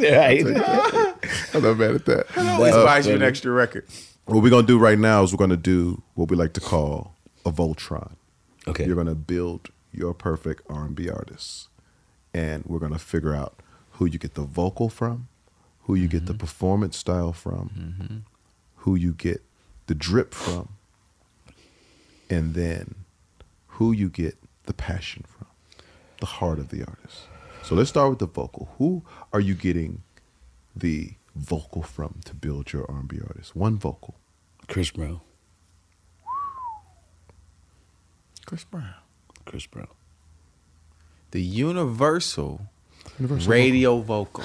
I'm not mad at that. Always buys you an extra record. What we're going to do right now is we're going to do what we like to call a Voltron. Okay. You're going to build your perfect R&B artist. And we're going to figure out who you get the vocal from, who you get the performance style from, who you get the drip from, and then who you get the passion from, the heart of the artist. So let's start with the vocal. Who are you getting the vocal from to build your R&B artist? One vocal. Chris Brown. Chris Brown. Chris Brown. The universal radio vocal.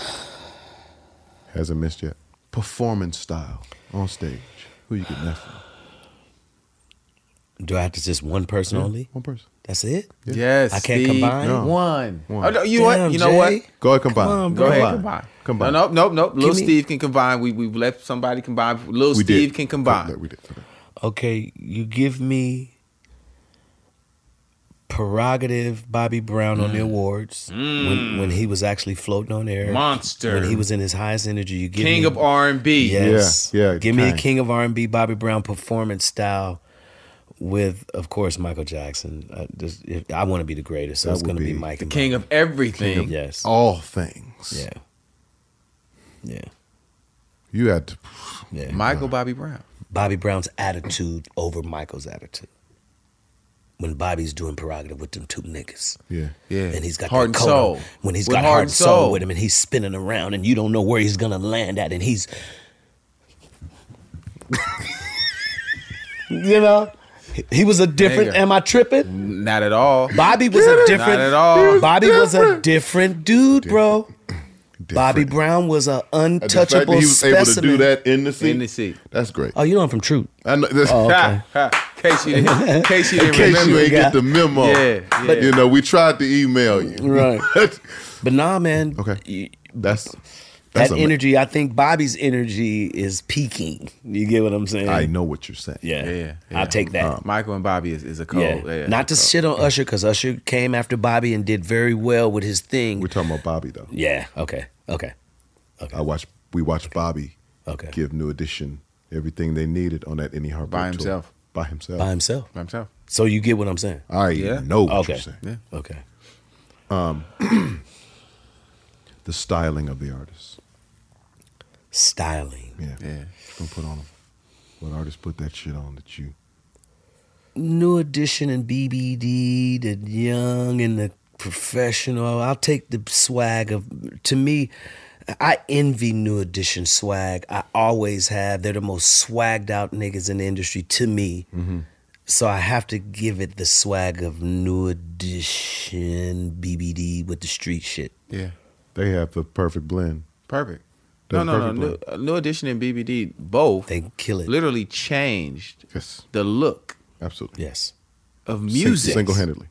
Hasn't missed yet. Performance style on stage. Who you getting that from? Do I have to just one person only? One person. That's it? Yeah. Yes. I can't combine? No. One. Oh, no, you know what? Go ahead, combine. Go ahead, combine. Nope. Lil Steve can combine. We let somebody combine. Lil Steve can combine. We did. Okay, you give me Prerogative Bobby Brown on the awards when he was actually floating on air. Monster. When he was in his highest energy. You give King of R&B. Yes. Yeah. Give me a King of R&B Bobby Brown performance style with, of course, Michael Jackson. I want to be the greatest, so it's going to be Mike. The King of everything. King of all things. Yeah. Yeah. You had to. Yeah. Michael Bobby Brown. Bobby Brown's attitude over Michael's attitude. When Bobby's doing Prerogative with them two niggas. Yeah. Yeah. And he's got heart and soul. When he's got heart and soul with him and he's spinning around and you don't know where he's going to land at and he's, you know, he was a different, am I tripping? Not at all. Bobby was a different, not at all. Bobby was a different dude, bro. Bobby Brown was an untouchable specimen. He was able to do that in the seat. That's great. Oh, you know I'm from Troop. I know. Okay. In case you didn't get the memo, but, you know, we tried to email you. Right. But nah, man. Okay. That's that energy, I think Bobby's energy is peaking. You get what I'm saying? I know what you're saying. Yeah. I'll take that. Michael and Bobby is a cold. Yeah. Not to shit on Usher, because Usher came after Bobby and did very well with his thing. We're talking about Bobby, though. Yeah. Okay. We watched Bobby give New Edition everything they needed on that Any Heartbreak by himself. Tour. By himself. So you get what I'm saying? I know what you're saying. Yeah. Okay. The styling of the artist. Styling. Yeah. Don't put on them. What artists put that shit on that you? New Edition and BBD, the young and the professional. I'll take the swag of, to me, I envy New Edition swag. I always have. They're the most swagged out niggas in the industry to me. Mm-hmm. So I have to give it the swag of New Edition, BBD with the street shit. Yeah. They have the perfect blend. Perfect. No. New Edition and BBD both. They kill it. Literally changed the look. Absolutely. Yes. Of music. Single-handedly.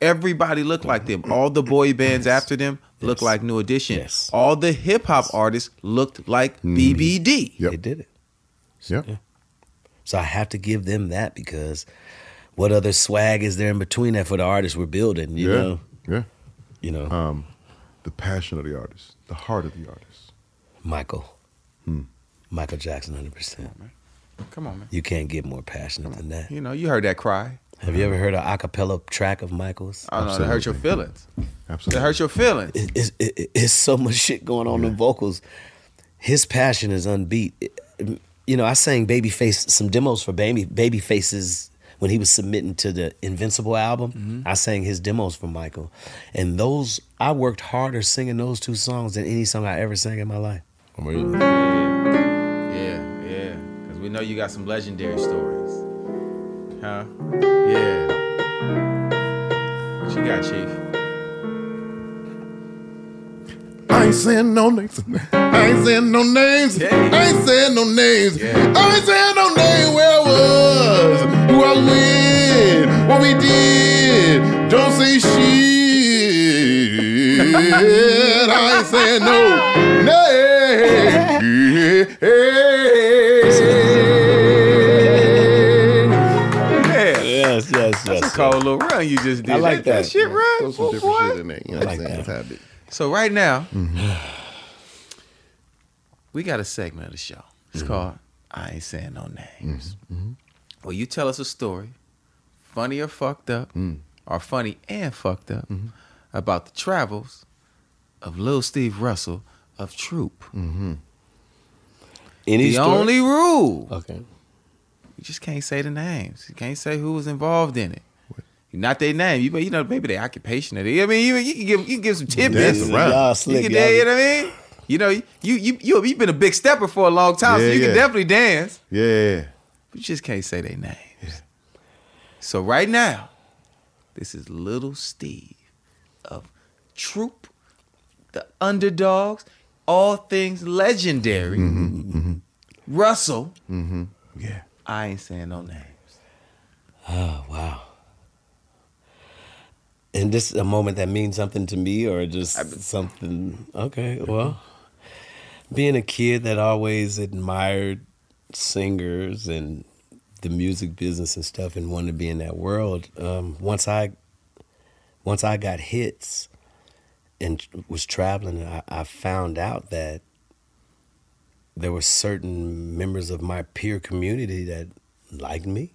Everybody looked like them. All the boy bands after them looked like New Edition. Yes. All the hip-hop artists looked like BBD. Yep. They did it. Yeah. So I have to give them that, because what other swag is there in between that for the artists we're building, you know? Yeah. You know? The passion of the artist. The heart of the artist. Michael. Michael Jackson, 100%. Come on, man. You can't get more passionate than that. You know, you heard that cry. Have you ever heard an acapella track of Michael's? Oh, no, that hurt your feelings. Absolutely. That hurt your feelings. It's so much shit going on in vocals. His passion is unbeat. You know, I sang Babyface, some demos for Babyface's, when he was submitting to the Invincible album. Mm-hmm. I sang his demos for Michael. And those, I worked harder singing those two songs than any song I ever sang in my life. Amazing. Yeah. Because we know you got some legendary stories. Huh? Yeah. What you got, Chief? I ain't saying no names. I ain't saying no names. Yeah. I ain't saying no names. Yeah. I ain't saying no names. Where I was, who I went, what we did. Don't say shit. I ain't saying no names. That's a cold little run you just did. I like that shit, right? Throw some different shit in there. You know what I'm saying? That's how. So right now, we got a segment of the show. It's called I Ain't Saying No Names. Well, you tell us a story, funny or fucked up, or funny and fucked up, about the travels of Lil Steve Russell of Troop. The only rule. Okay. You just can't say the names. You can't say who was involved in it. What? Not their name. You know, maybe their occupation. I mean, you can give some tidbits. You know what I mean? You know, you've been a big stepper for a long time, so you can definitely dance. Yeah. But you just can't say their names. Yeah. So right now, this is Little Steve of Troop, the Underdogs, all things legendary. Mm-hmm, mm-hmm. Russell. Mm-hmm. Yeah. I ain't saying no names. Oh, wow. And this is a moment that means something to me, or just something. Okay, well, being a kid that always admired singers and the music business and stuff, and wanted to be in that world. Once I got hits and was traveling, I found out that there were certain members of my peer community that liked me.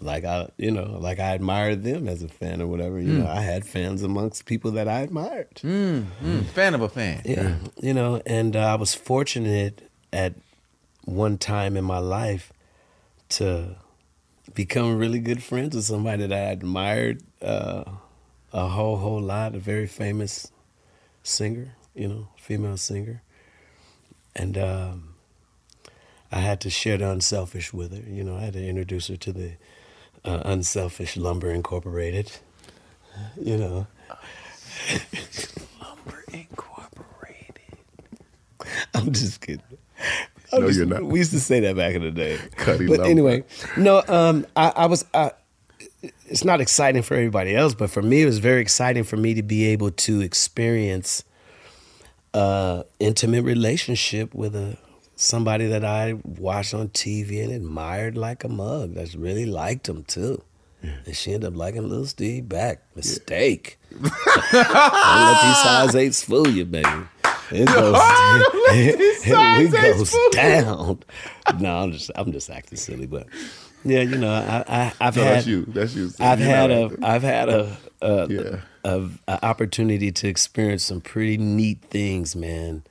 Like I admired them as a fan or whatever. You know, I had fans amongst people that I admired. Fan of a fan. Yeah, you know, and I was fortunate at one time in my life to become really good friends with somebody that I admired a whole lot, a very famous singer, you know, female singer. And I had to share the unselfish with her. You know, I had to introduce her to the Unselfish Lumber Incorporated, you know. Lumber Incorporated. I'm just kidding. You're not. We used to say that back in the day. Cutty but lumber. Anyway, no, it's not exciting for everybody else, but for me, it was very exciting for me to be able to experience an intimate relationship with somebody that I watched on TV and admired like a mug, that's really liked him too. Yeah. And she ended up liking Lil Steve back. Mistake. Yeah. Don't let these size eights fool you, baby. It goes down. No, I'm just acting silly, but yeah, you know, I've had an opportunity to experience some pretty neat things, man.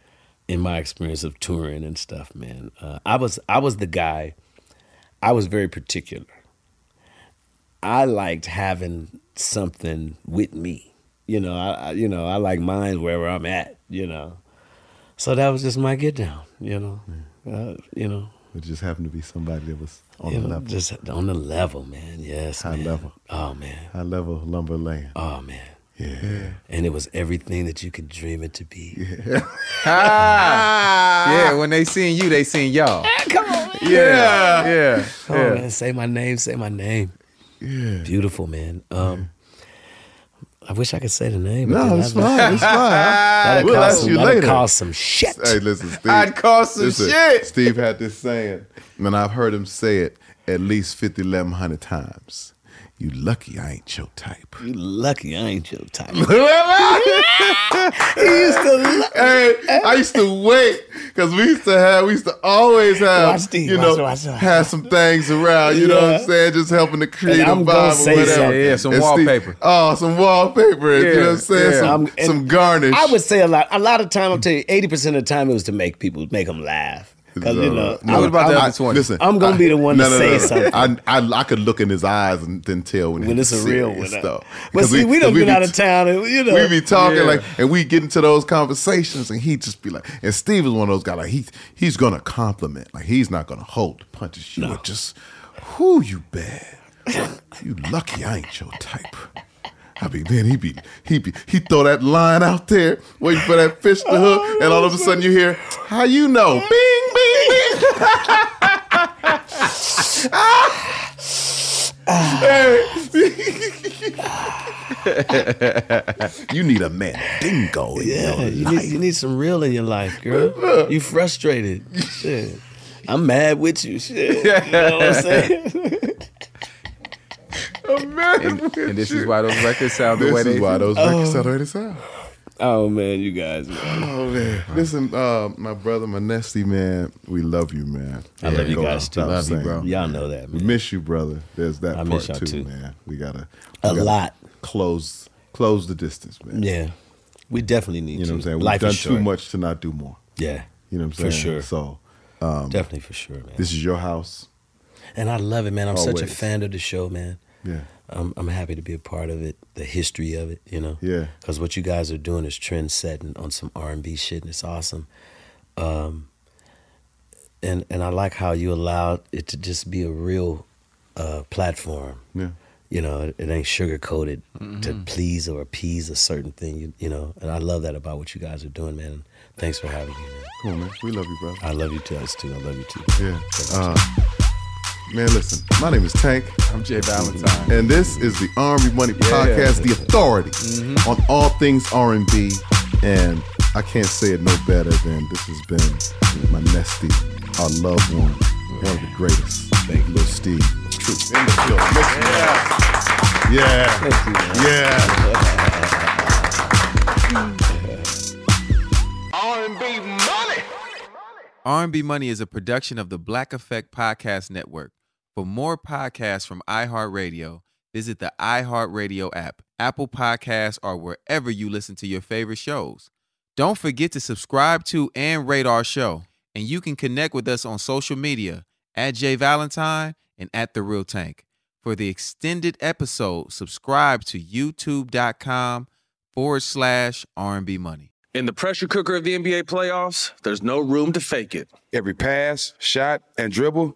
In my experience of touring and stuff, man, I was the guy. I was very particular. I liked having something with me, you know. I like mine wherever I'm at, you know. So that was just my get down, you know. Yeah. It just happened to be somebody that was on the level. Just on the level, man. Yes, high man. Level. Oh man, high level Lumberland. Oh man. Yeah. And it was everything that you could dream it to be. Yeah. Yeah, when they seen you, they seen y'all. Yeah, come on, man. Yeah. Come on, man. Say my name. Yeah. Beautiful, man. I wish I could say the name. No, it's fine. That'll cost some shit. Hey, listen, Steve. I'd cost some shit. Steve had this saying, and I've heard him say it at least 1,100 times. You lucky I ain't your type. I used to wait, because we used to always have Steve, have some things around, you know what I'm saying, just helping to create a vibe or whatever. Yeah, some wallpaper. Steve, some wallpaper, you know what I'm saying, some garnish. I would say a lot of time, I'll tell you, 80% of the time it was to make them laugh. Cause I'm gonna be the one to say something. I could look in his eyes and then tell when it's a real one. But see, we don't get out of town, and you know, we be talking and we get into those conversations, and he just be like, and Steve is one of those guys, like he's gonna compliment, like he's not gonna hold punches you, or just you bad, you lucky I ain't your type. I mean, then he throw that line out there, waiting for that fish to hook, and all of a sudden you hear, how you know? Bing, bing, bing. You need a mandingo in your life. You need some real in your life, girl. You frustrated. Shit. I'm mad with you. Shit. You know what I'm saying? And this is why those records sound the way they do. This is why those records sound the way they sound. Oh, man, you guys, man. Oh, man. Listen, my brother, my Nesty, man, we love you, man. I love you guys, too. Love you, bro. Y'all know that, man. We miss you, brother. There's that I part, too, man. We got to close the distance, man. Yeah. We definitely need to. You know what I'm saying? We've done too much to not do more. Yeah. You know what I'm saying? For sure. So, definitely for sure, man. This is your house. And I love it, man. I'm such a fan of the show, man. Yeah. I'm happy to be a part of it, the history of it, you know? Yeah. Because what you guys are doing is trend-setting on some R&B shit, and it's awesome. And I like how you allowed it to just be a real platform. Yeah. You know, it ain't sugar-coated to please or appease a certain thing, you know? And I love that about what you guys are doing, man. Thanks for having me, man. Cool, man. We love you, brother. I love you, too. Us, too. I love you, too. Yeah. Man, listen, my name is Tank. I'm Jay Valentine. And this is the R&B Money Podcast, the authority on all things R&B. And I can't say it no better than this has been my Nesty, our loved one, one of the greatest. Thank you, Lil Steve. Troop in the field. Yeah. Yeah. Thank you, man. Yeah. R&B Money. R&B Money is a production of the Black Effect Podcast Network. For more podcasts from iHeartRadio, visit the iHeartRadio app, Apple Podcasts, or wherever you listen to your favorite shows. Don't forget to subscribe to and rate our show. And you can connect with us on social media at Jay Valentine and at The Real Tank. For the extended episode, subscribe to youtube.com/RNBMoney. In the pressure cooker of the NBA playoffs, there's no room to fake it. Every pass, shot, and dribble